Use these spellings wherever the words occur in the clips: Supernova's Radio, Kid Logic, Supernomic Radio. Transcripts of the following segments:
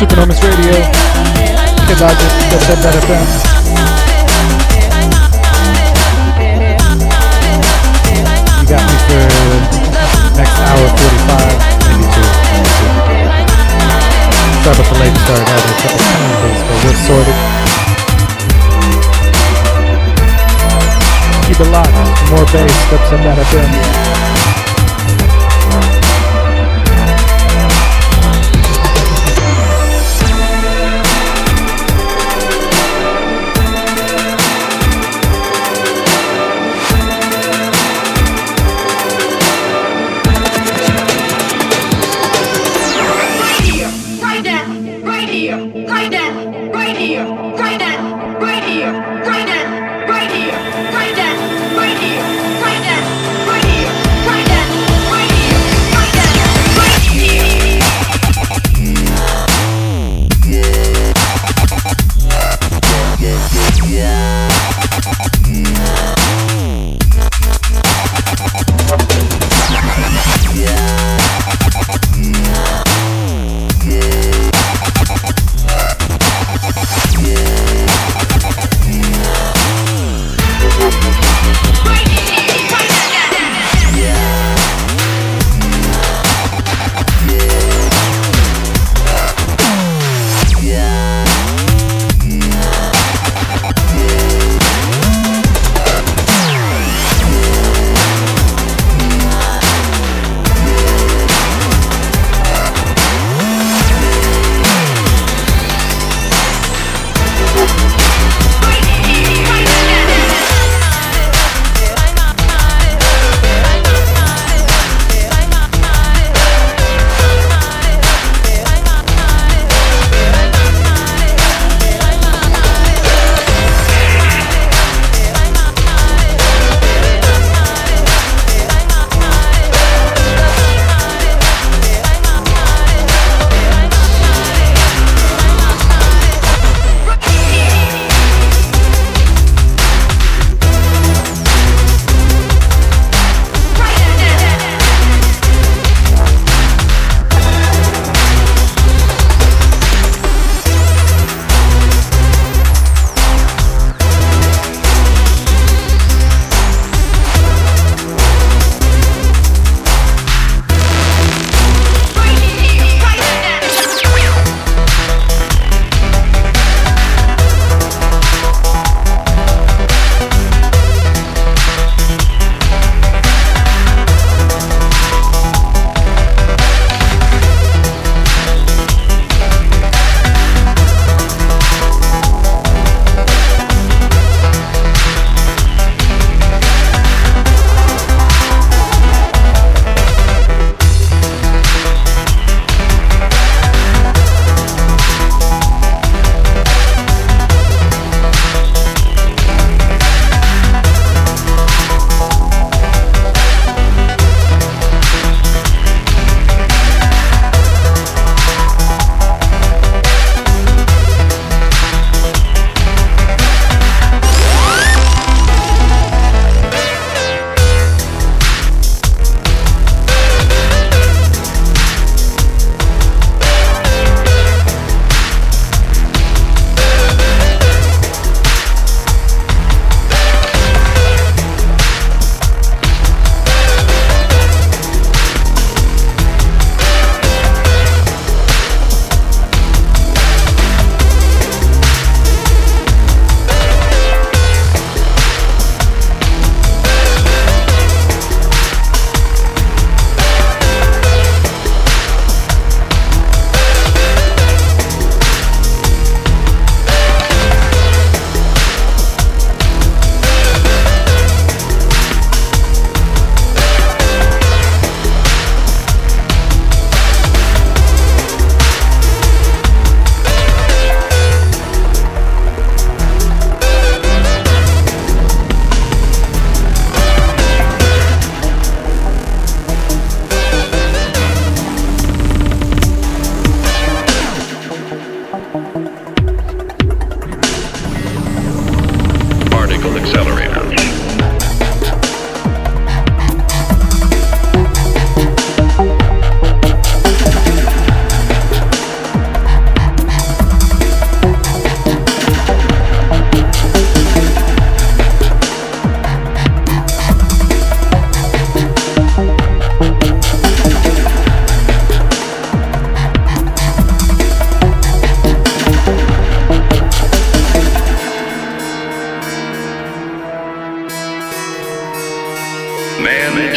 Supernova's Radio, Kid Logic, that FM. You got me for the next hour 45, maybe two. Sorry about the late start, I had a couple of but we're sorted. Keep it locked, more bass, steps on that FM. Right here.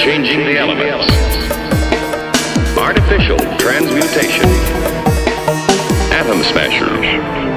changing the elements. Artificial transmutation. Atom smashers.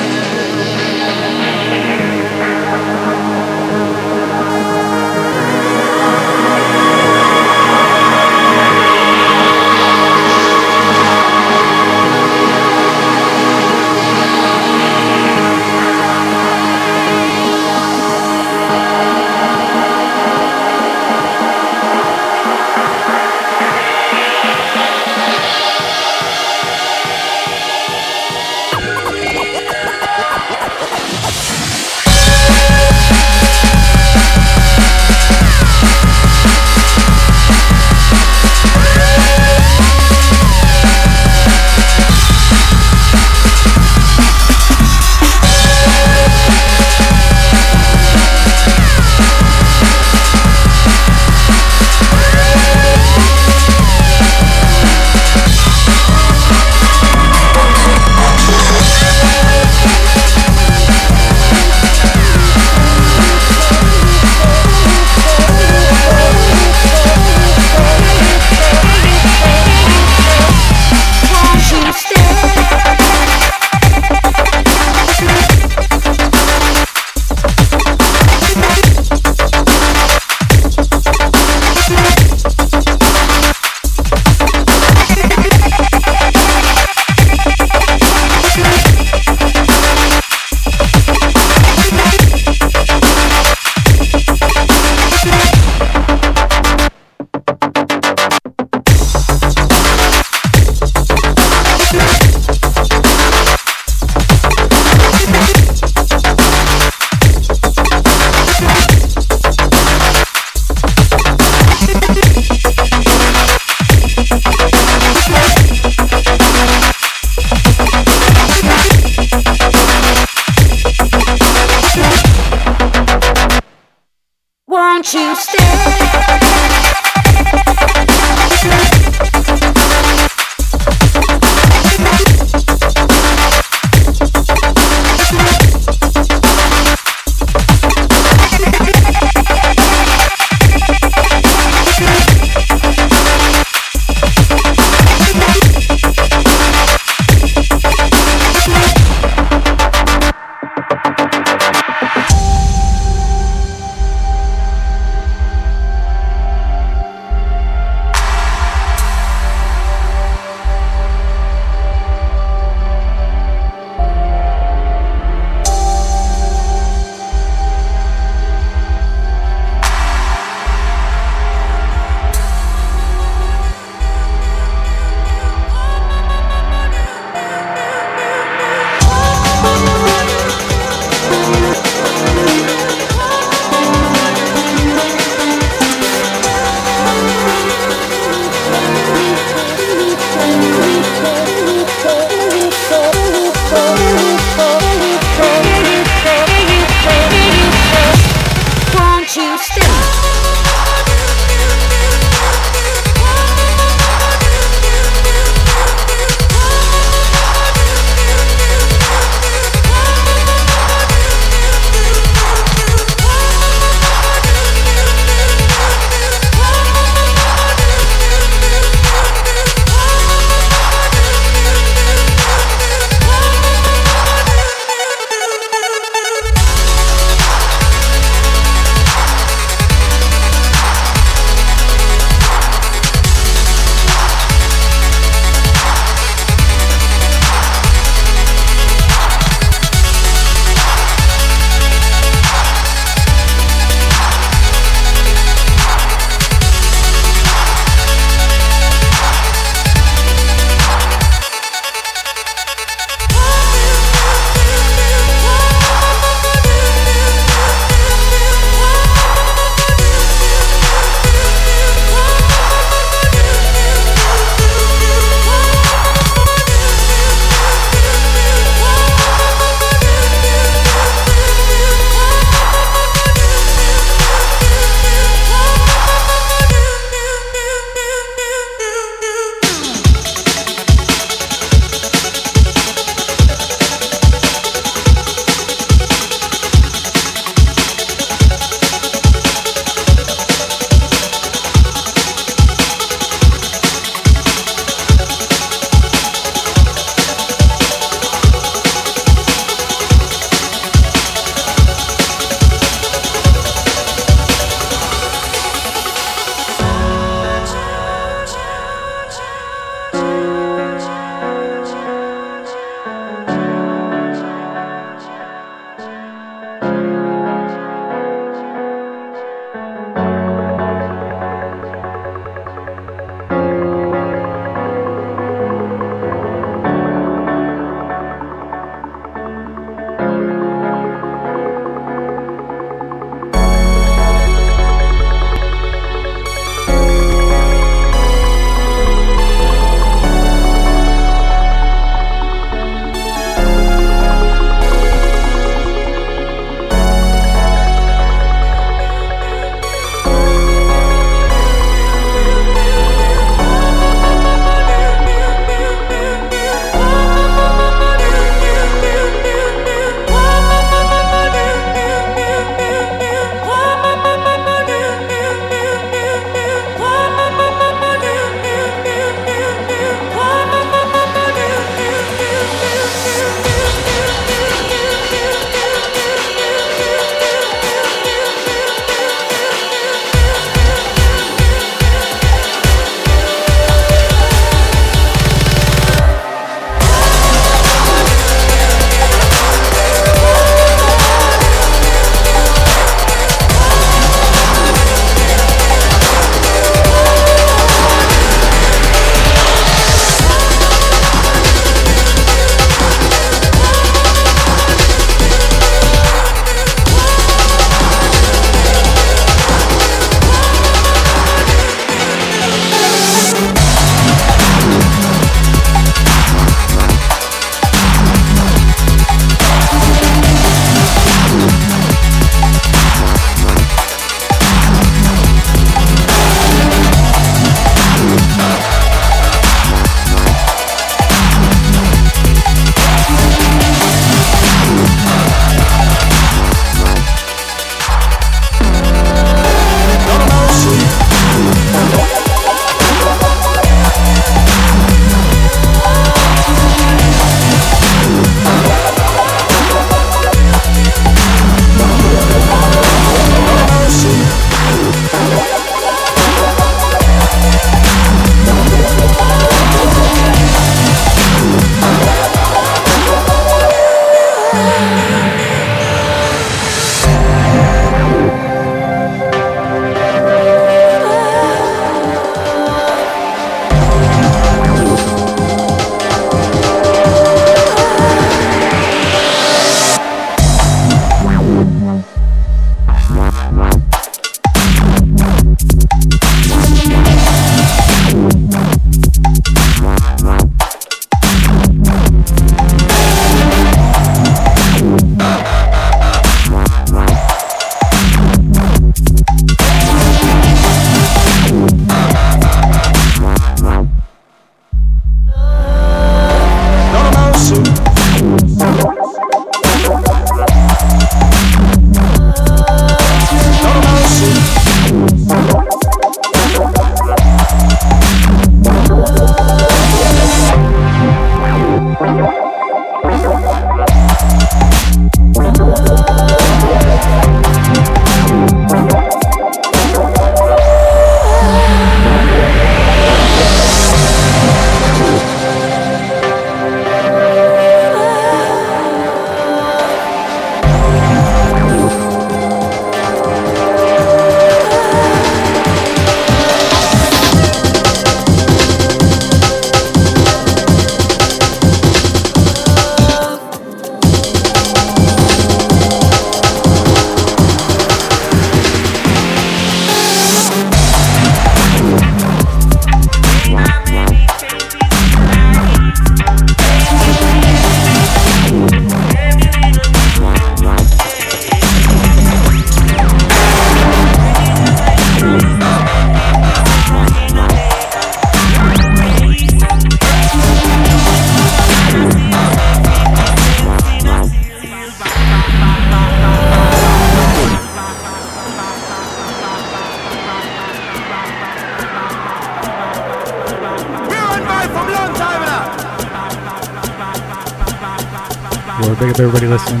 Everybody listening.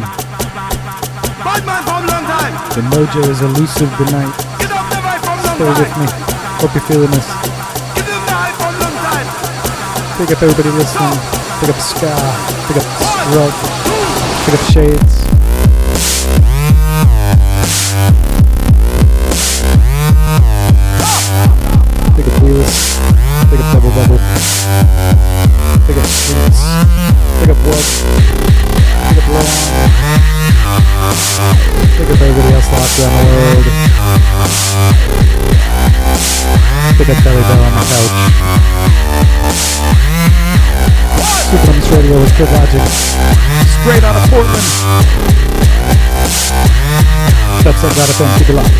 Batman from long time. The mojo is elusive tonight. Get up the vibe from long time. Stay with me. Hope you're feeling this. Give them the hype from long time. Pick up everybody listening. Pick up Ska. Pick up Scrub. Pick up Shades. Pick up Wheels. Pick up Double Bubble. Pick up Streets. Pick up Blood. Pick up everybody else locked around the world. Pick up Belly Bell on the couch. Supernova's Radio with Kid Logic. Straight out of Portland. That's a lot of fun. Keep it locked.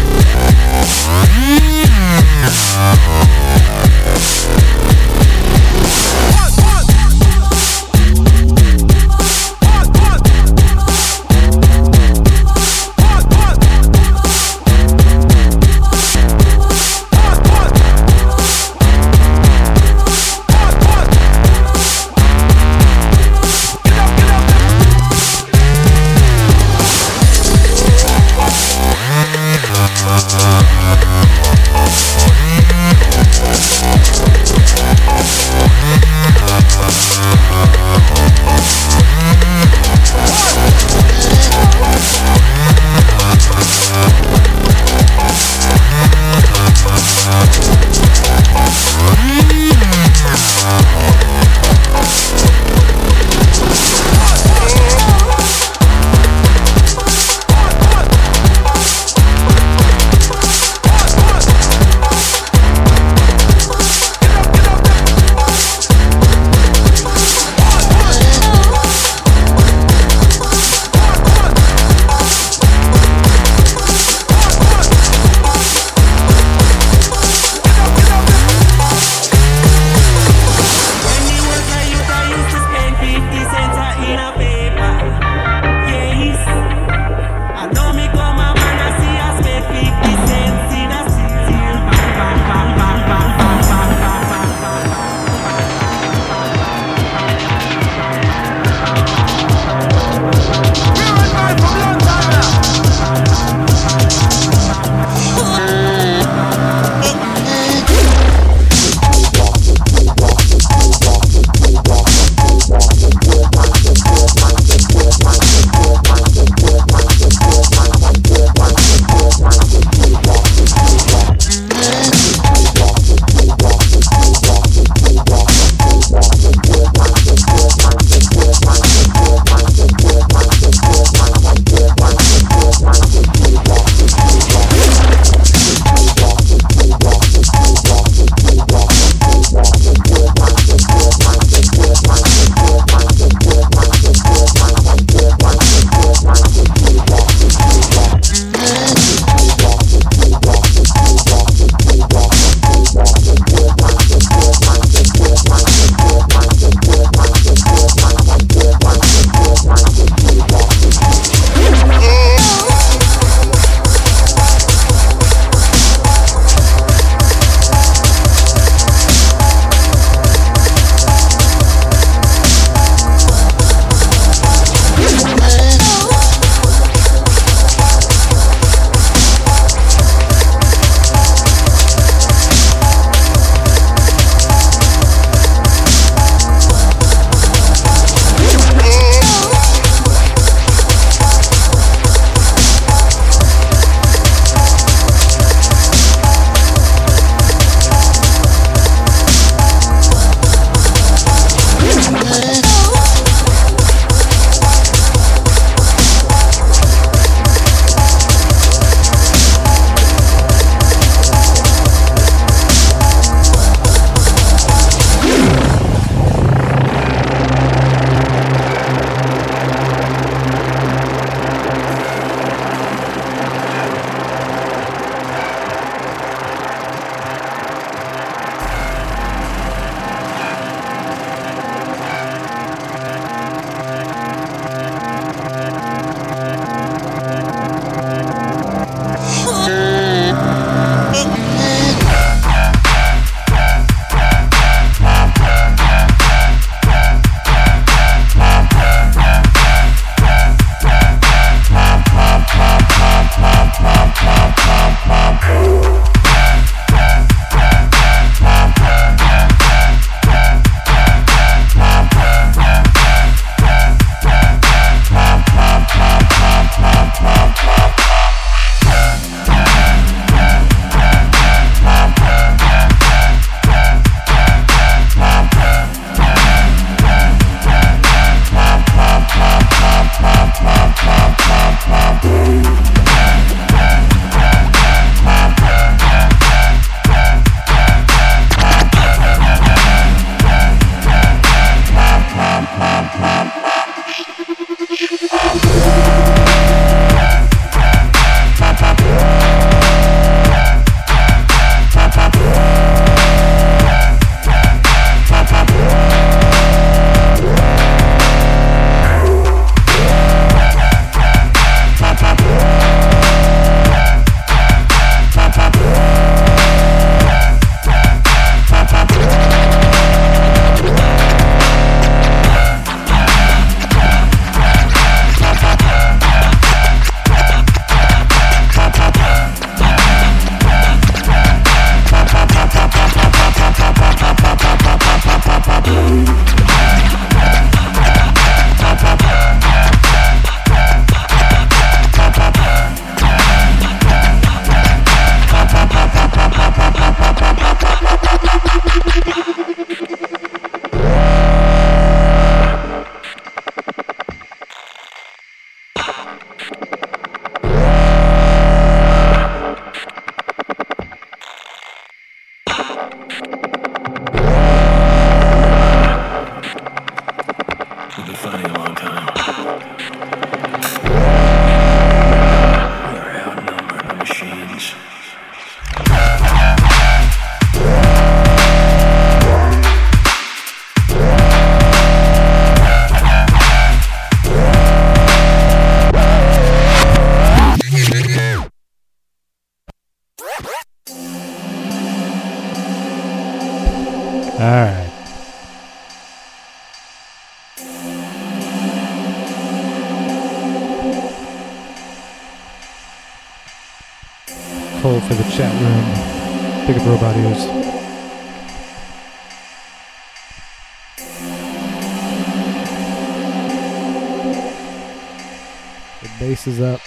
Is up.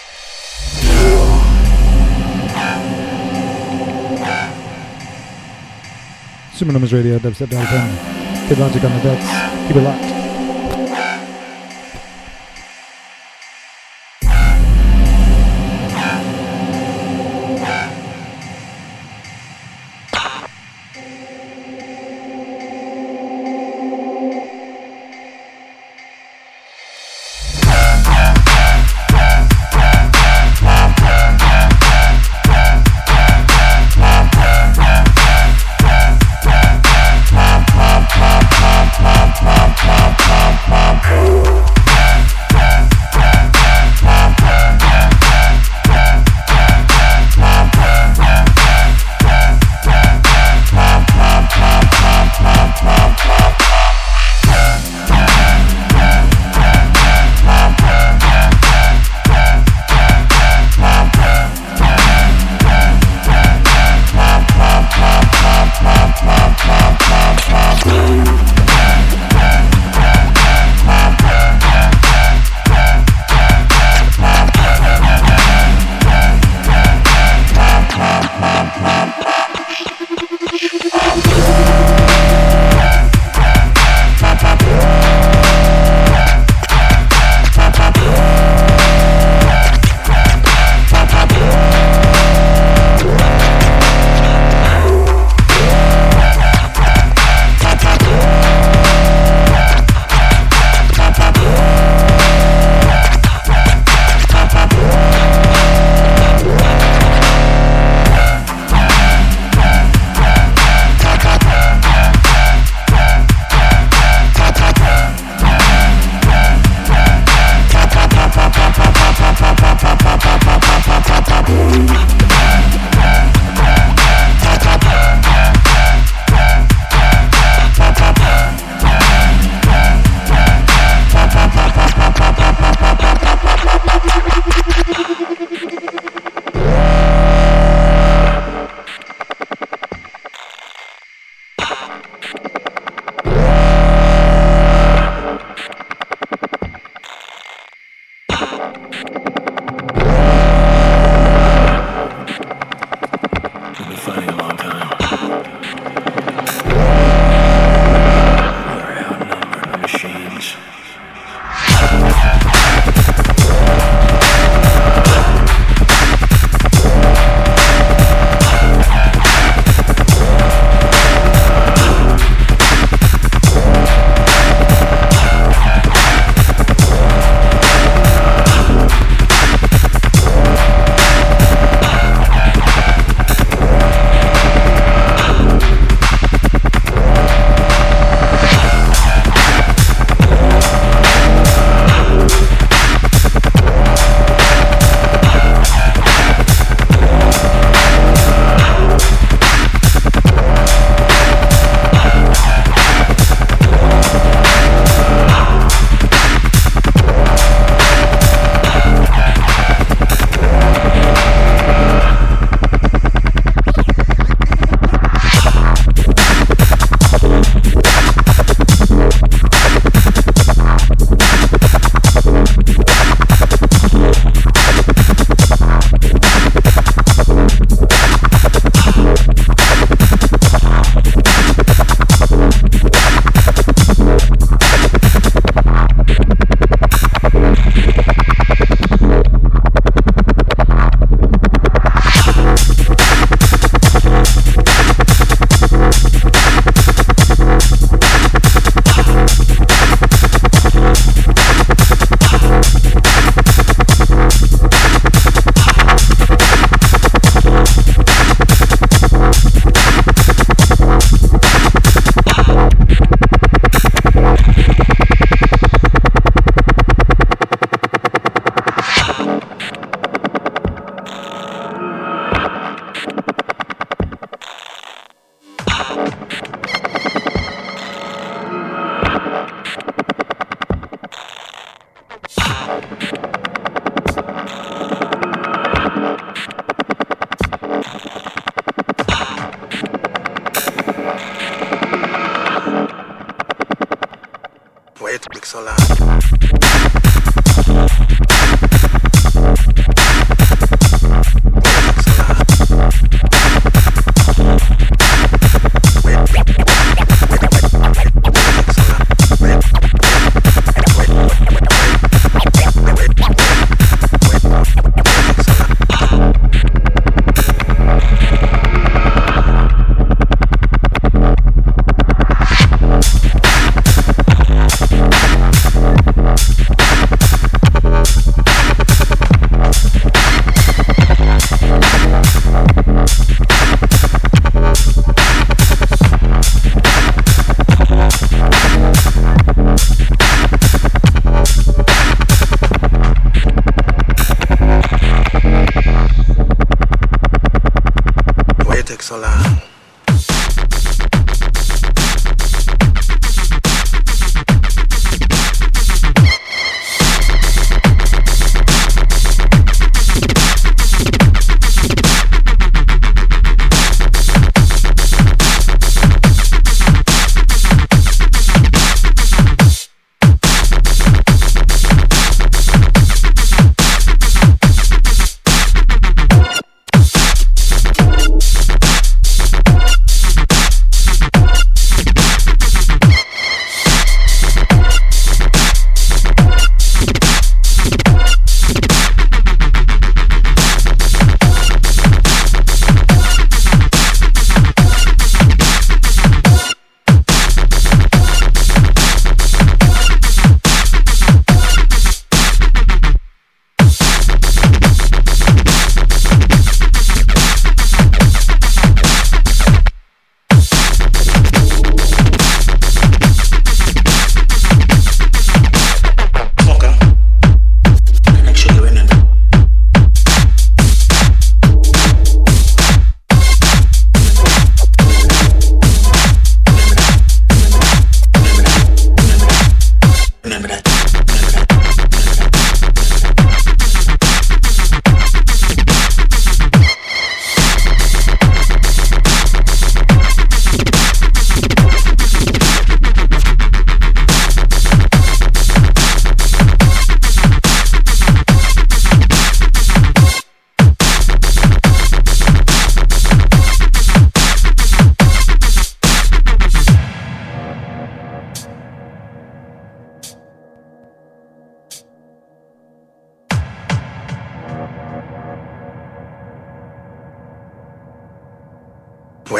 Supernova's Radio, dubstep.com. Kid Logic on the decks. Keep it locked. Why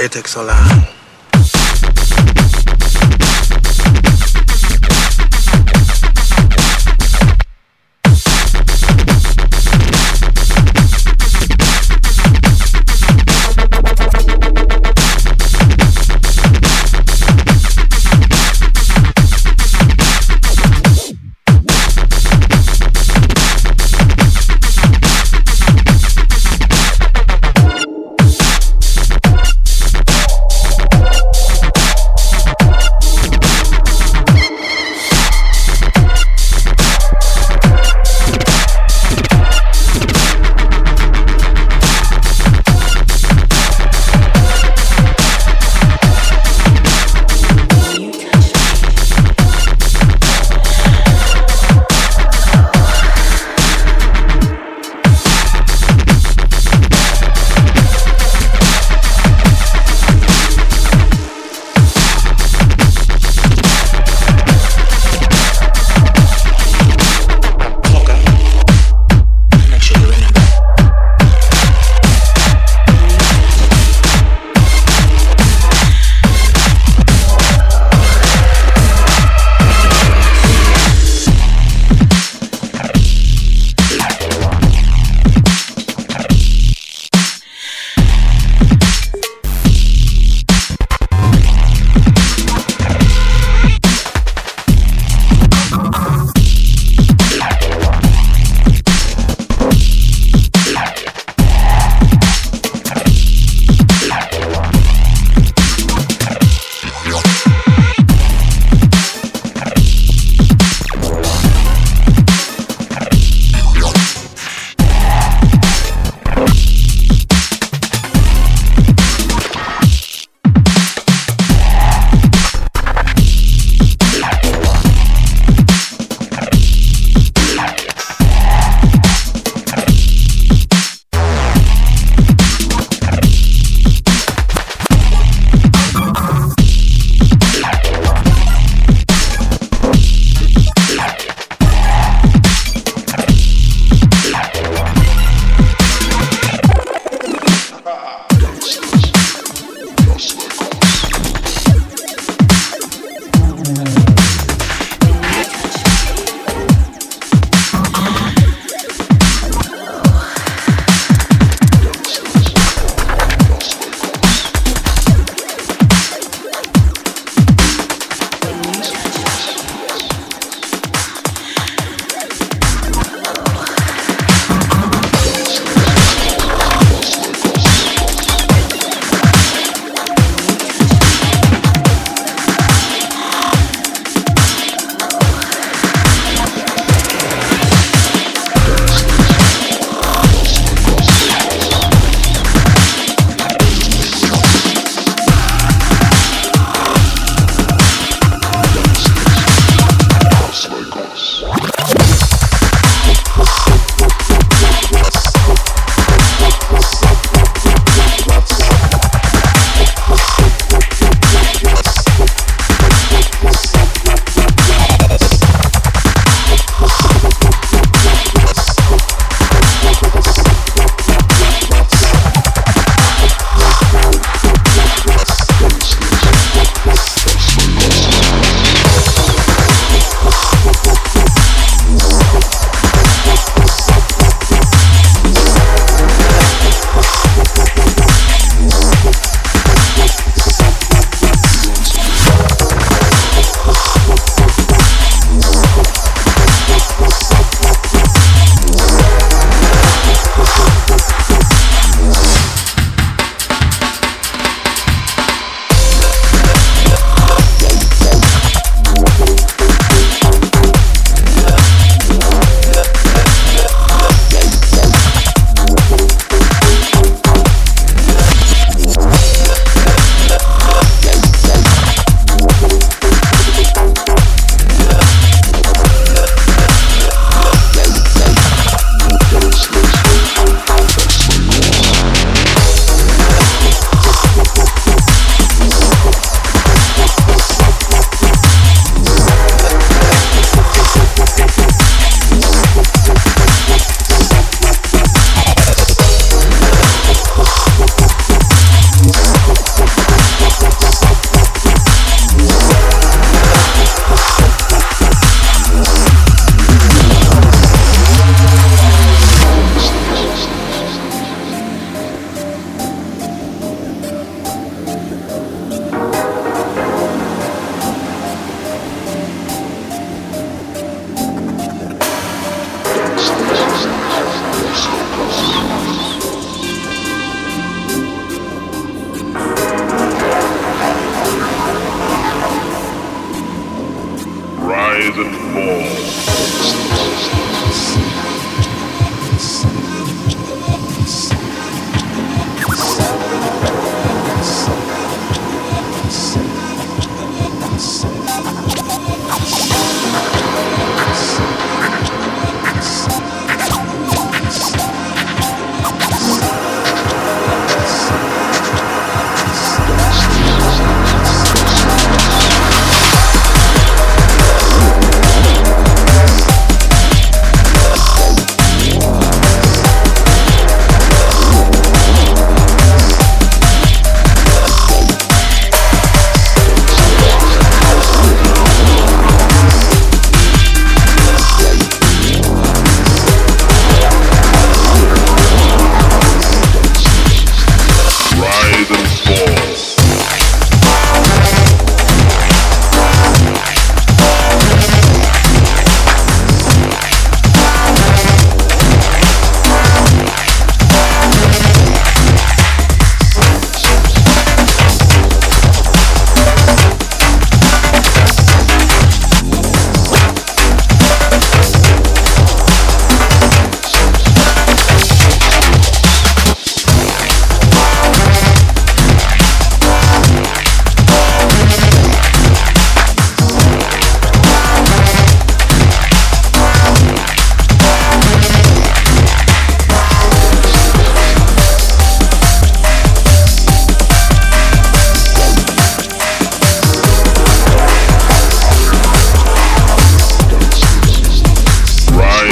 it takes so long?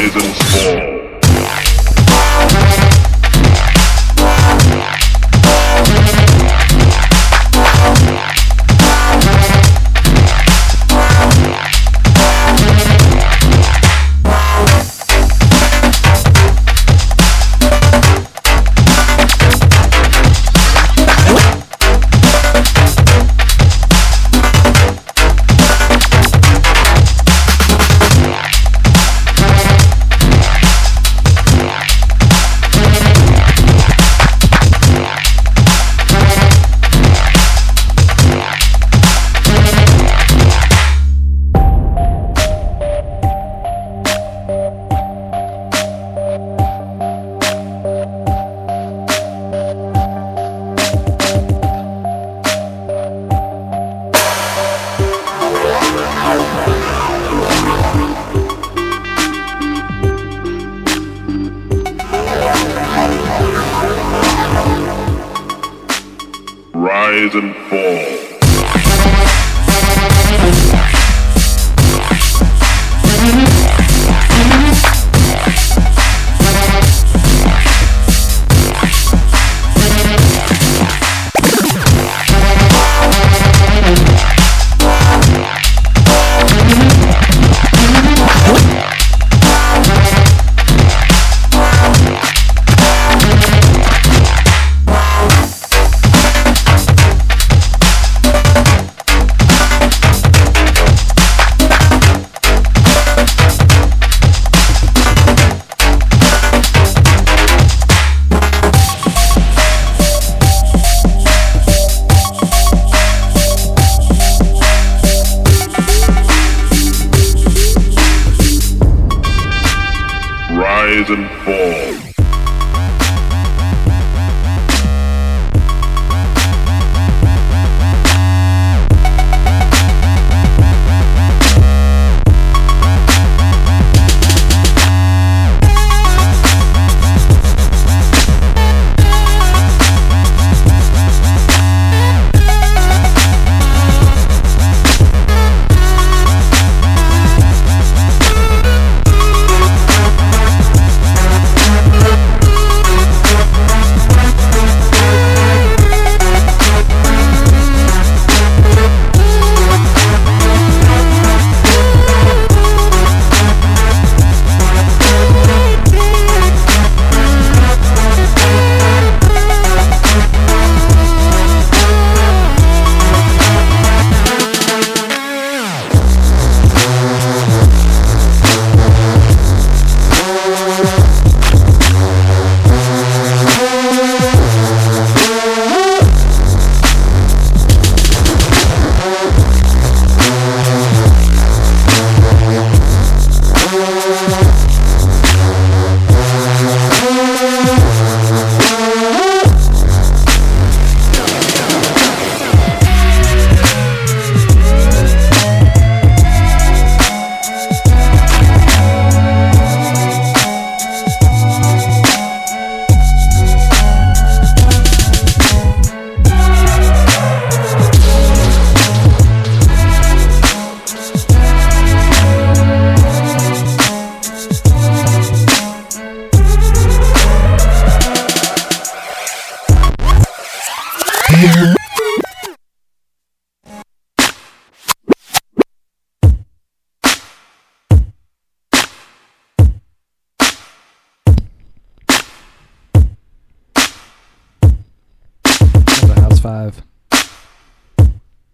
Satan's fall.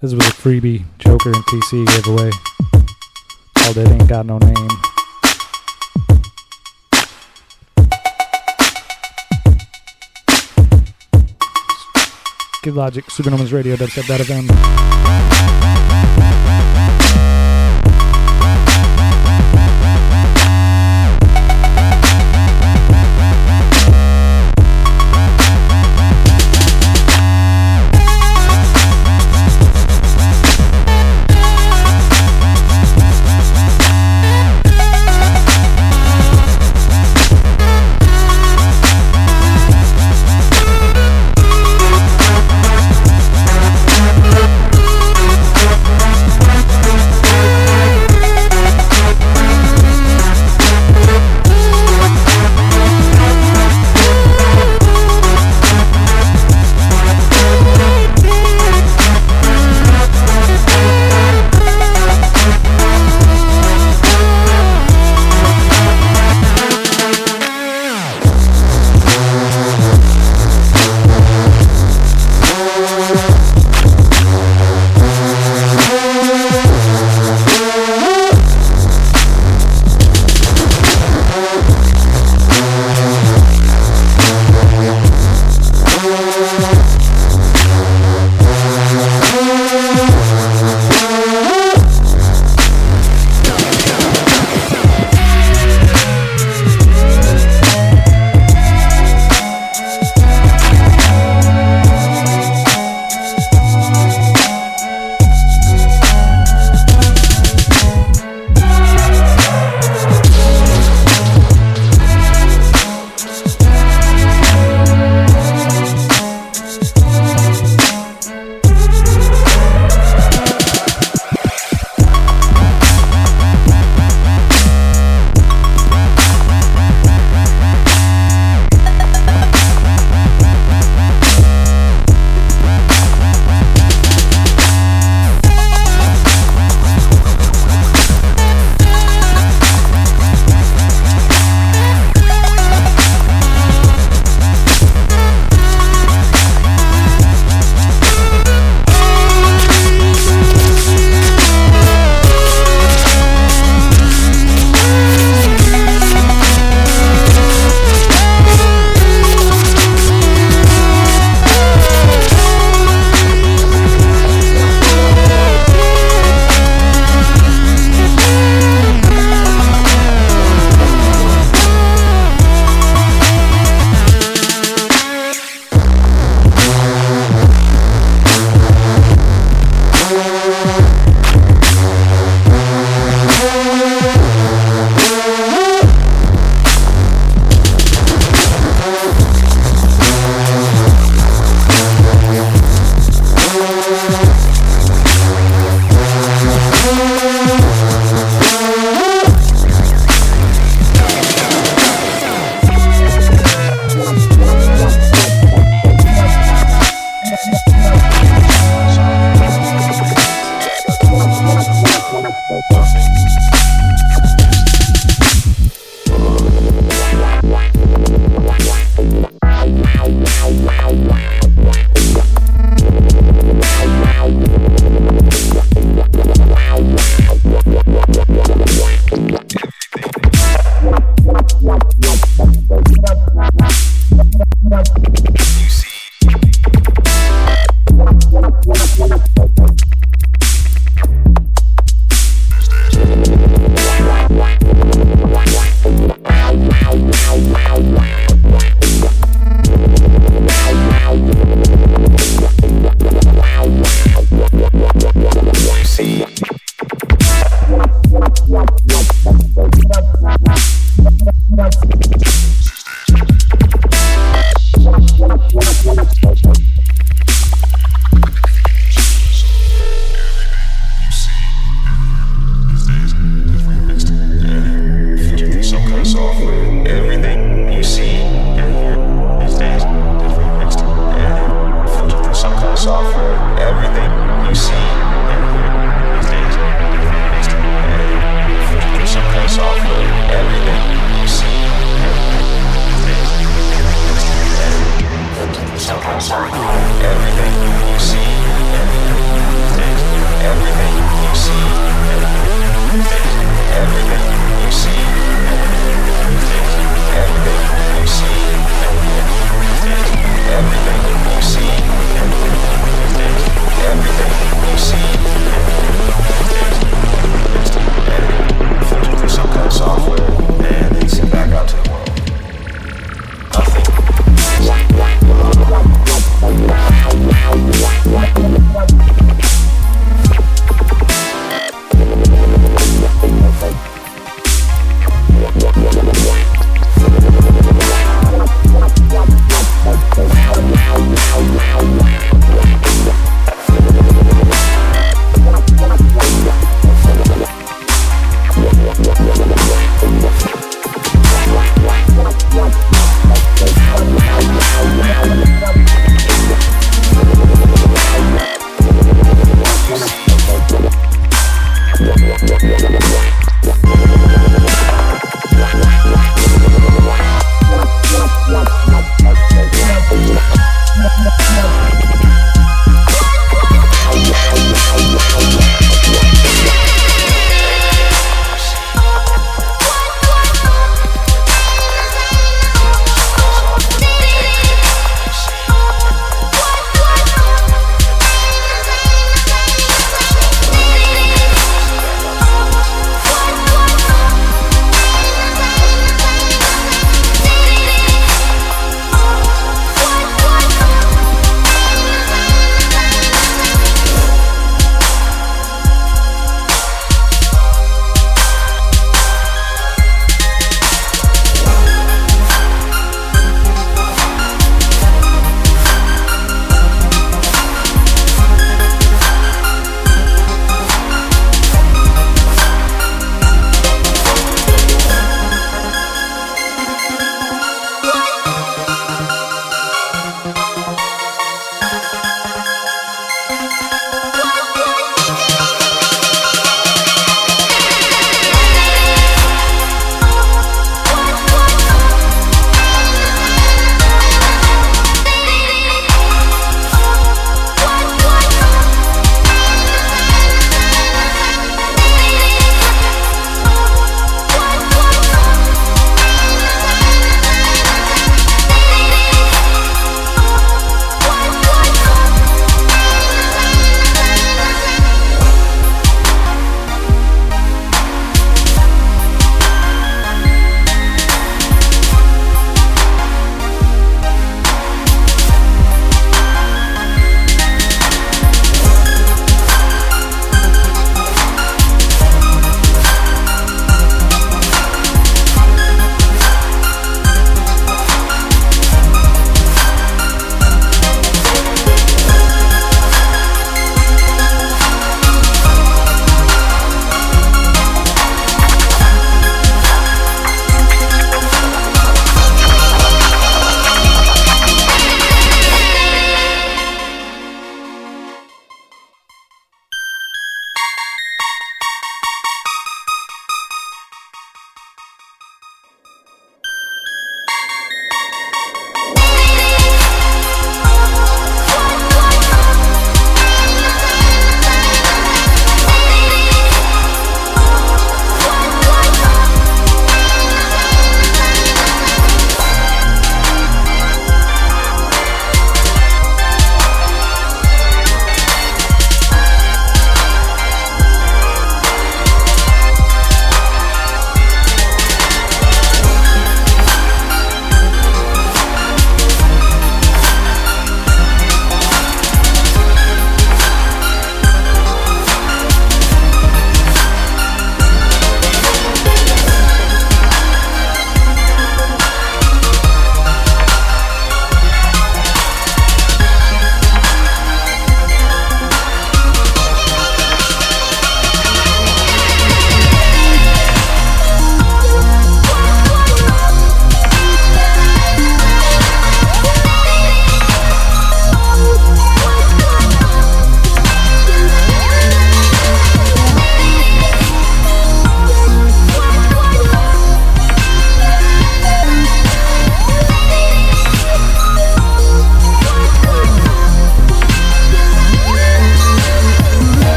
This was a freebie Joker and TC giveaway. Called It Ain't Got No Name. Kid Logic, Supernova's Radio, dubstep.fm.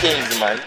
things, man.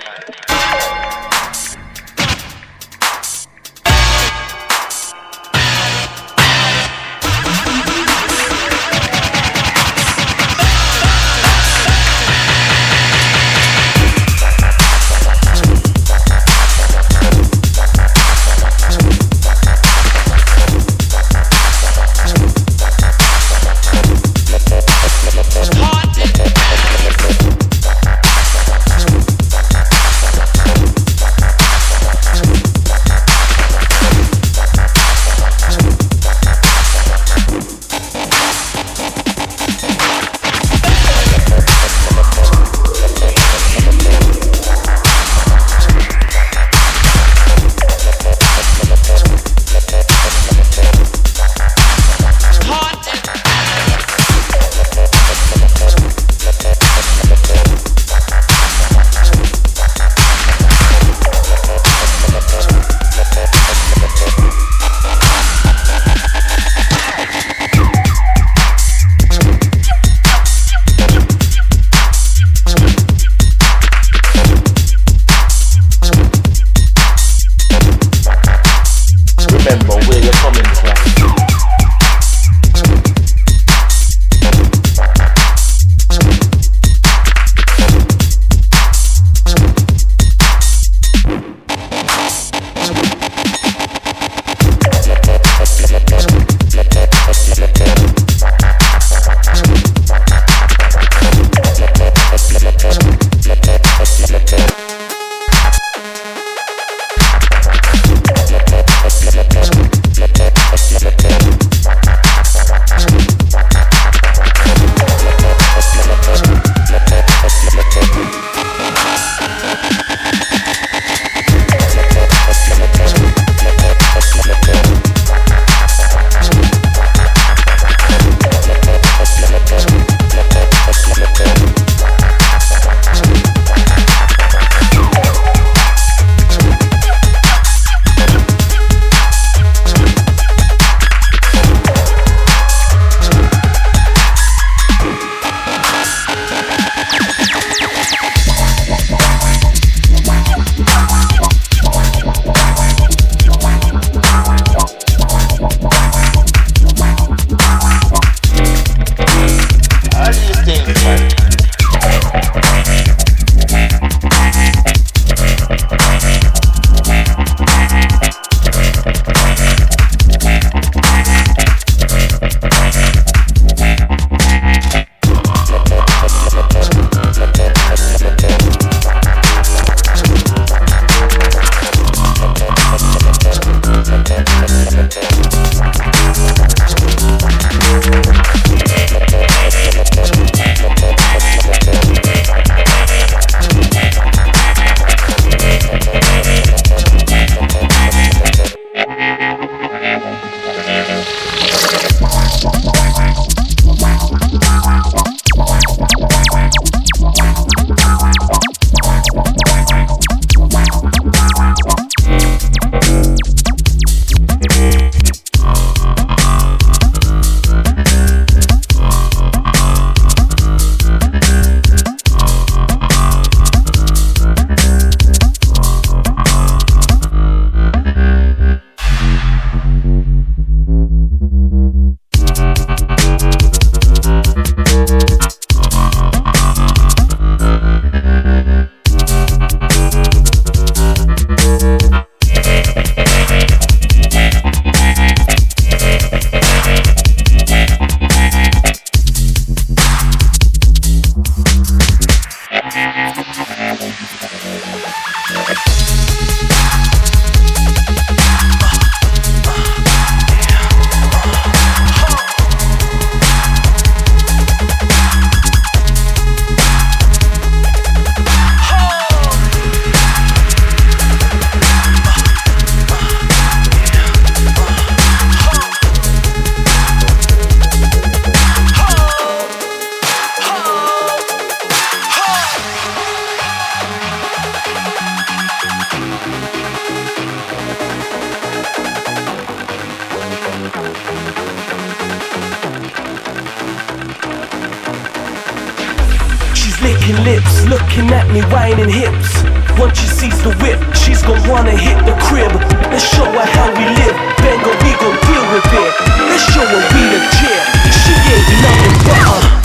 looking at me whining hips. Once she sees the whip, she's gonna wanna hit the crib. Let's show her how we live, then we gon' deal with it. Let's show her we the cheer. She ain't nothing but her.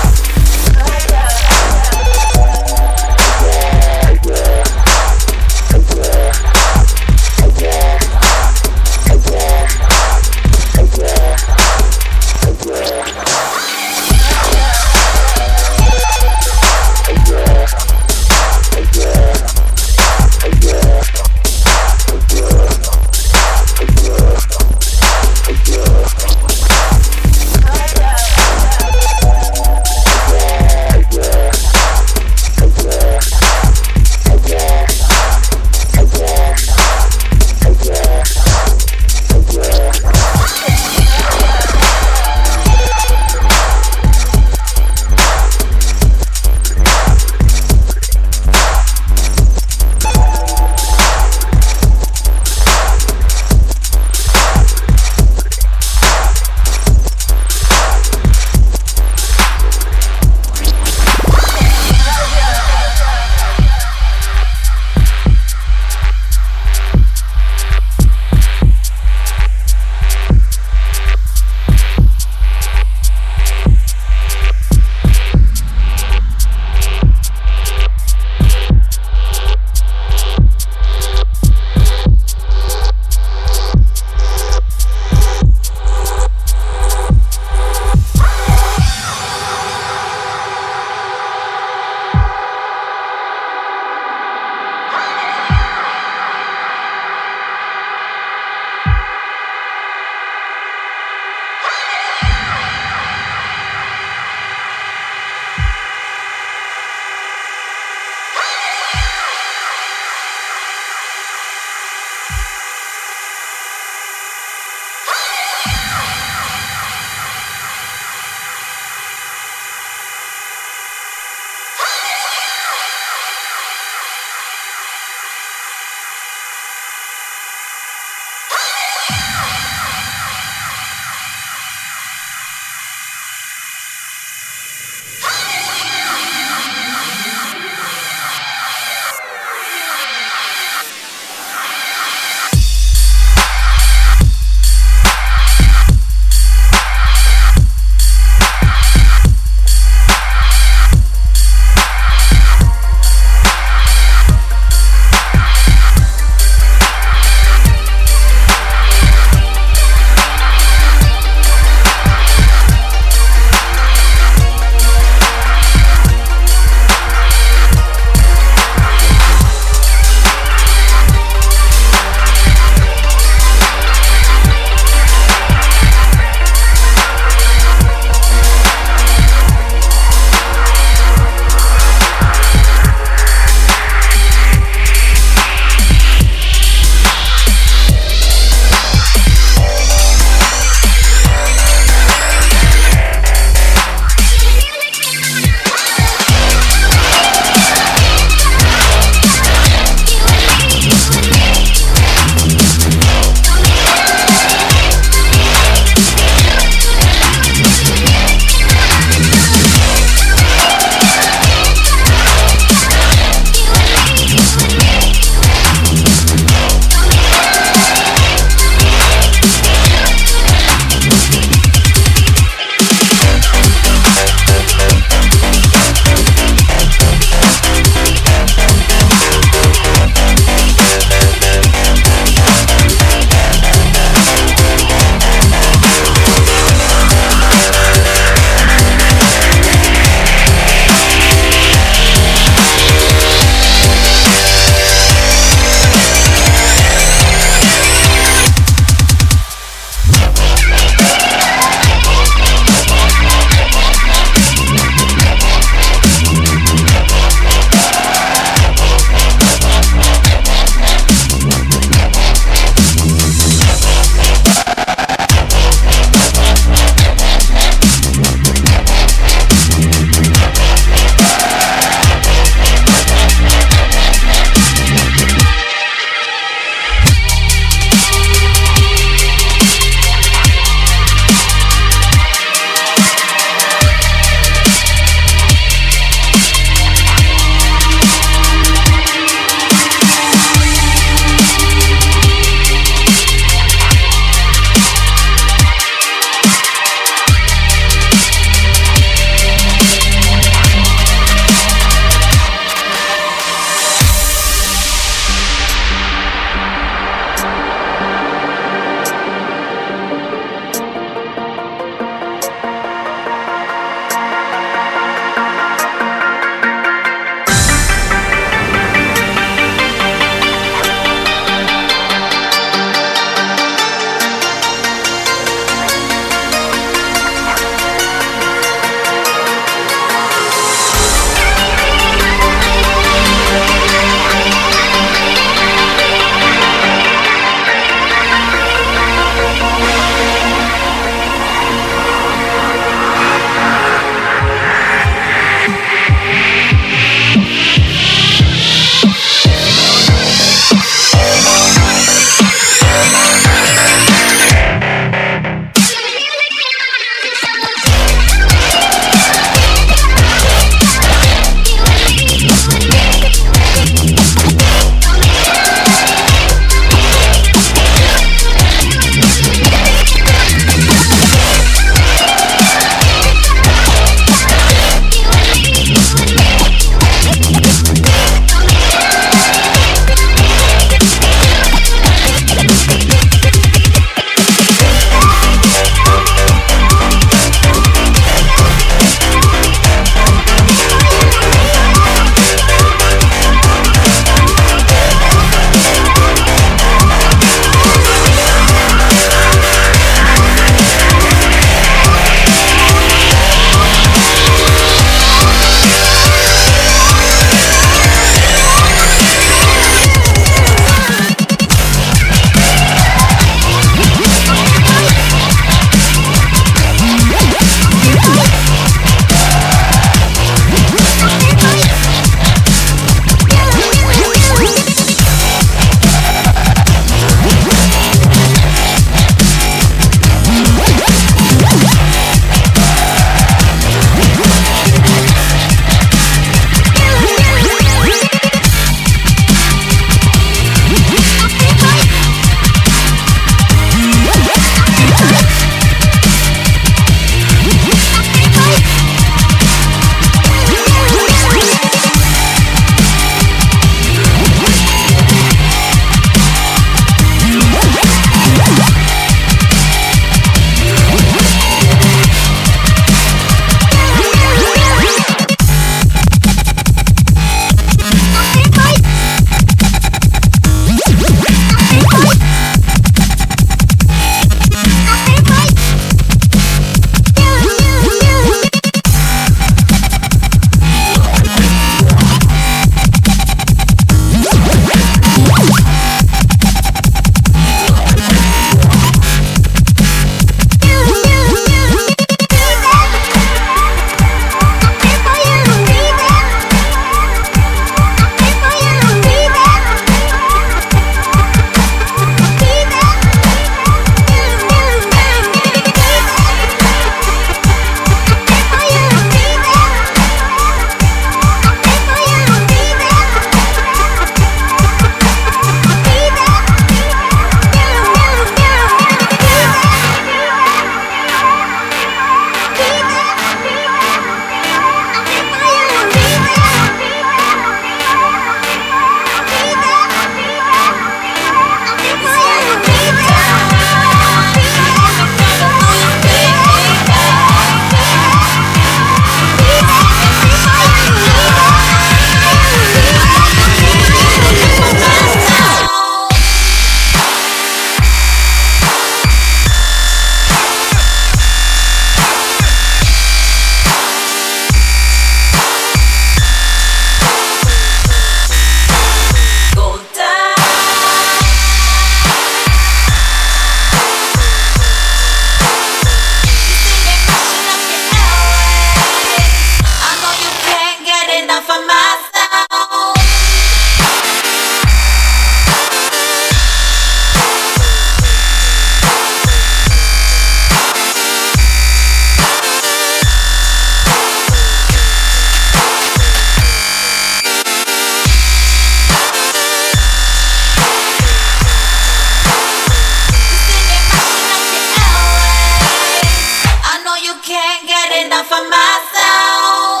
for myself.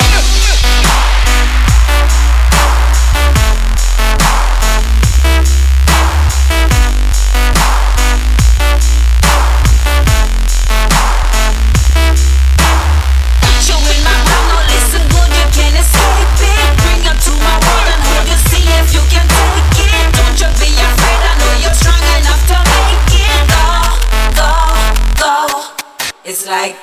It's like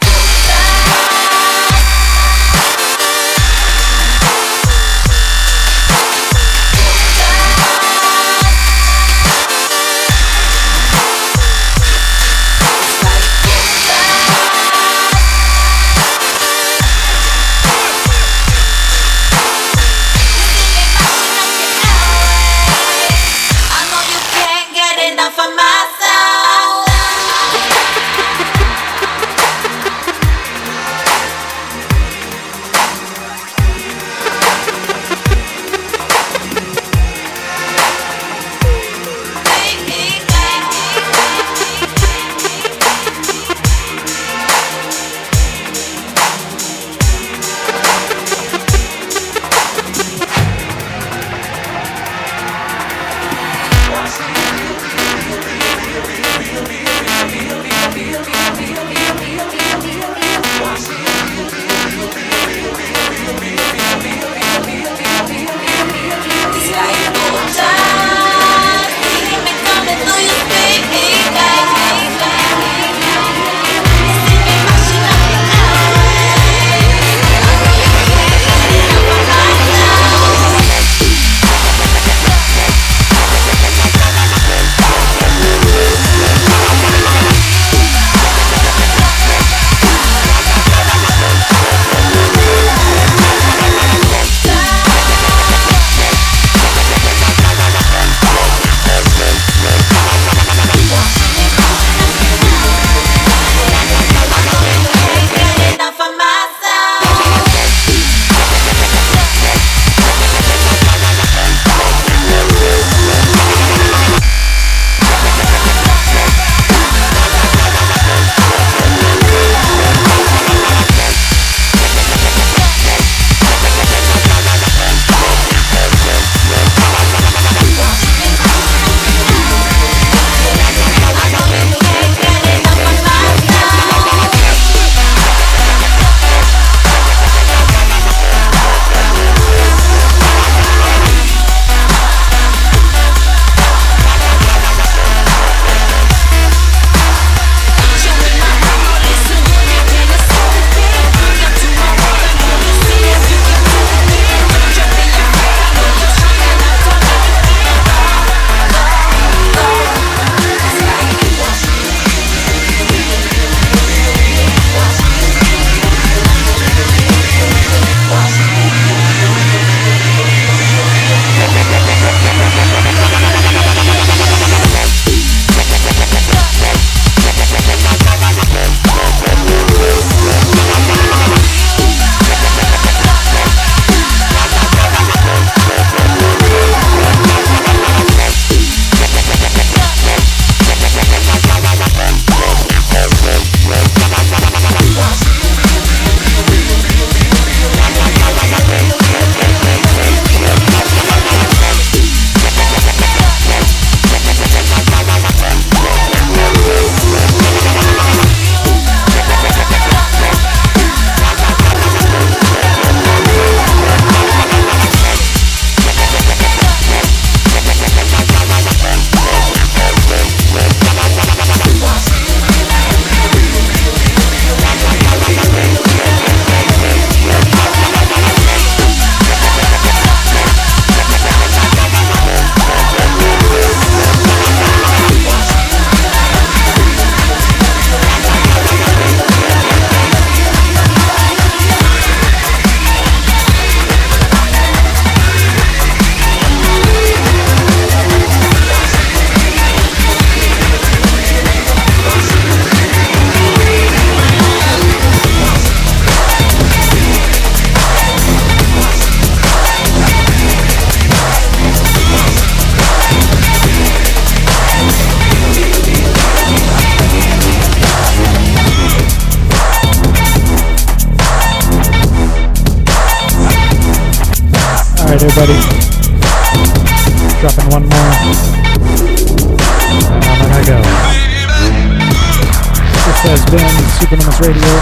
Alright everybody, dropping one more, and I'm gonna go. This has been Supernova's Radio.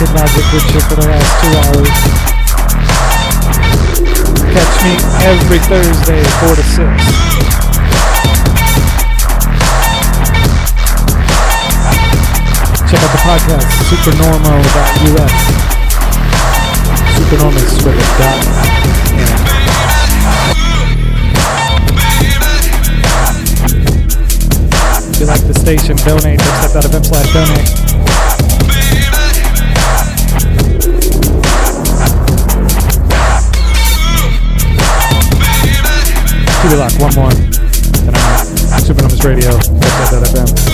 Kid Logic with you for the last 2 hours. Catch me every Thursday, 4 to 6. Check out the podcast, supernormo.us, Supernomics with a dot in it. If you like the station, donate, dubstep.fm/donate. Keep it locked, one more, and I'm out. Supernoma's Radio, dubstep.fm.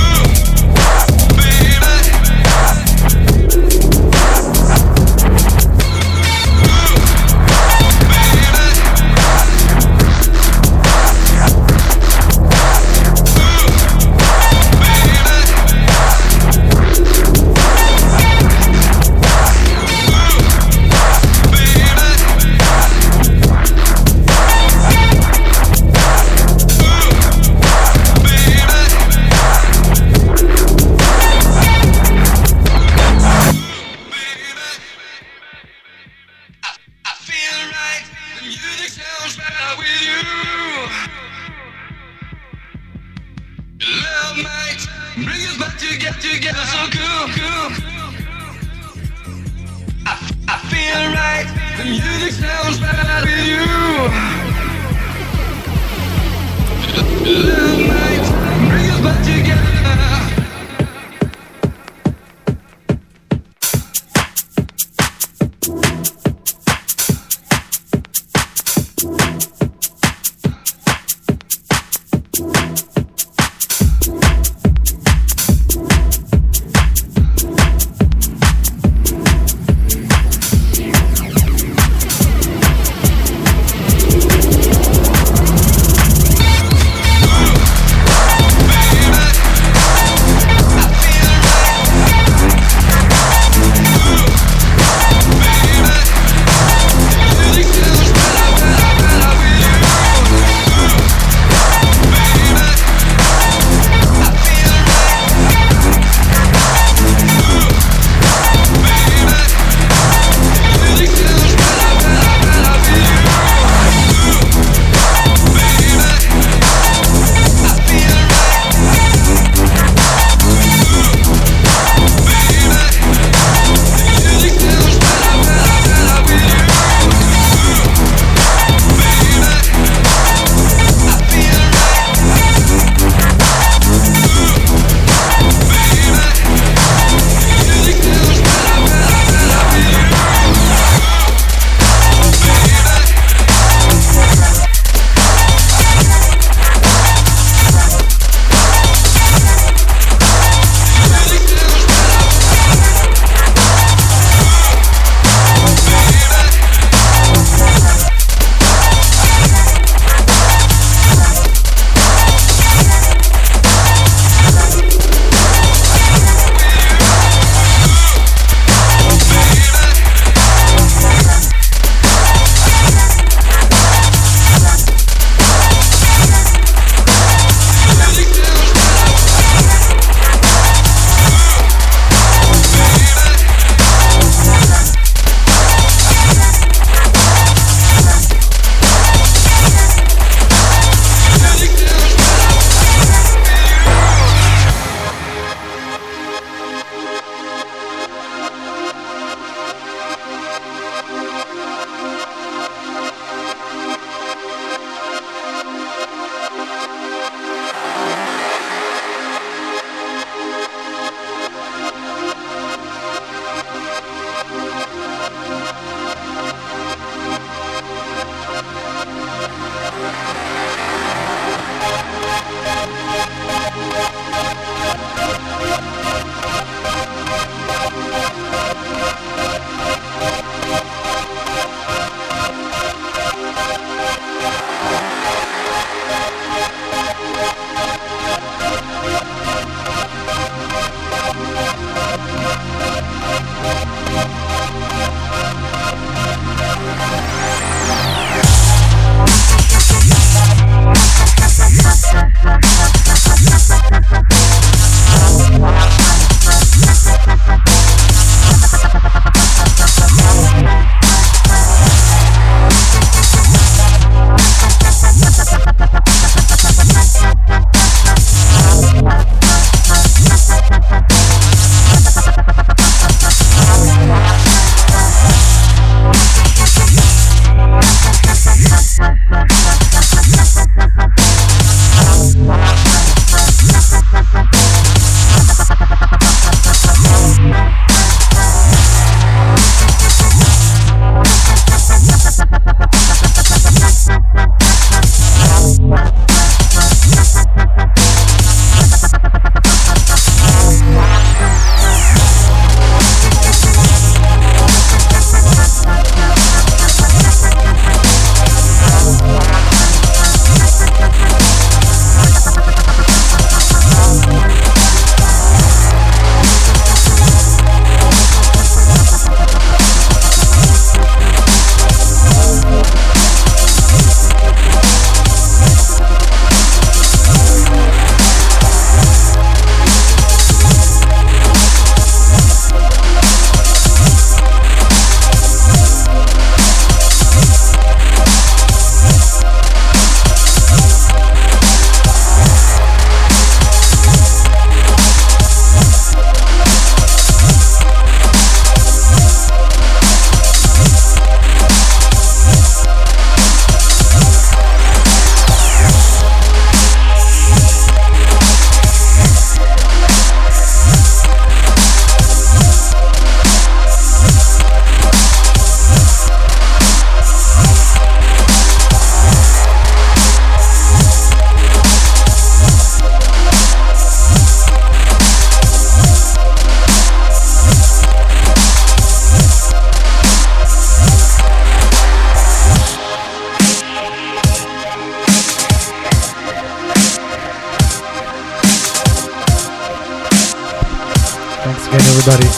everybody.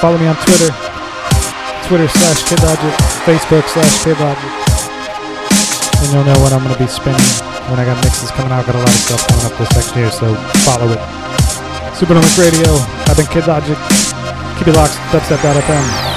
Follow me on Twitter, Twitter/KidLogic, Facebook/KidLogic, and you'll know what I'm going to be spinning when I got mixes coming out. I've got a lot of stuff coming up this next year, so follow it. Supernomic Radio, I've been Kid Logic. Keep it locked, dubstep.fm.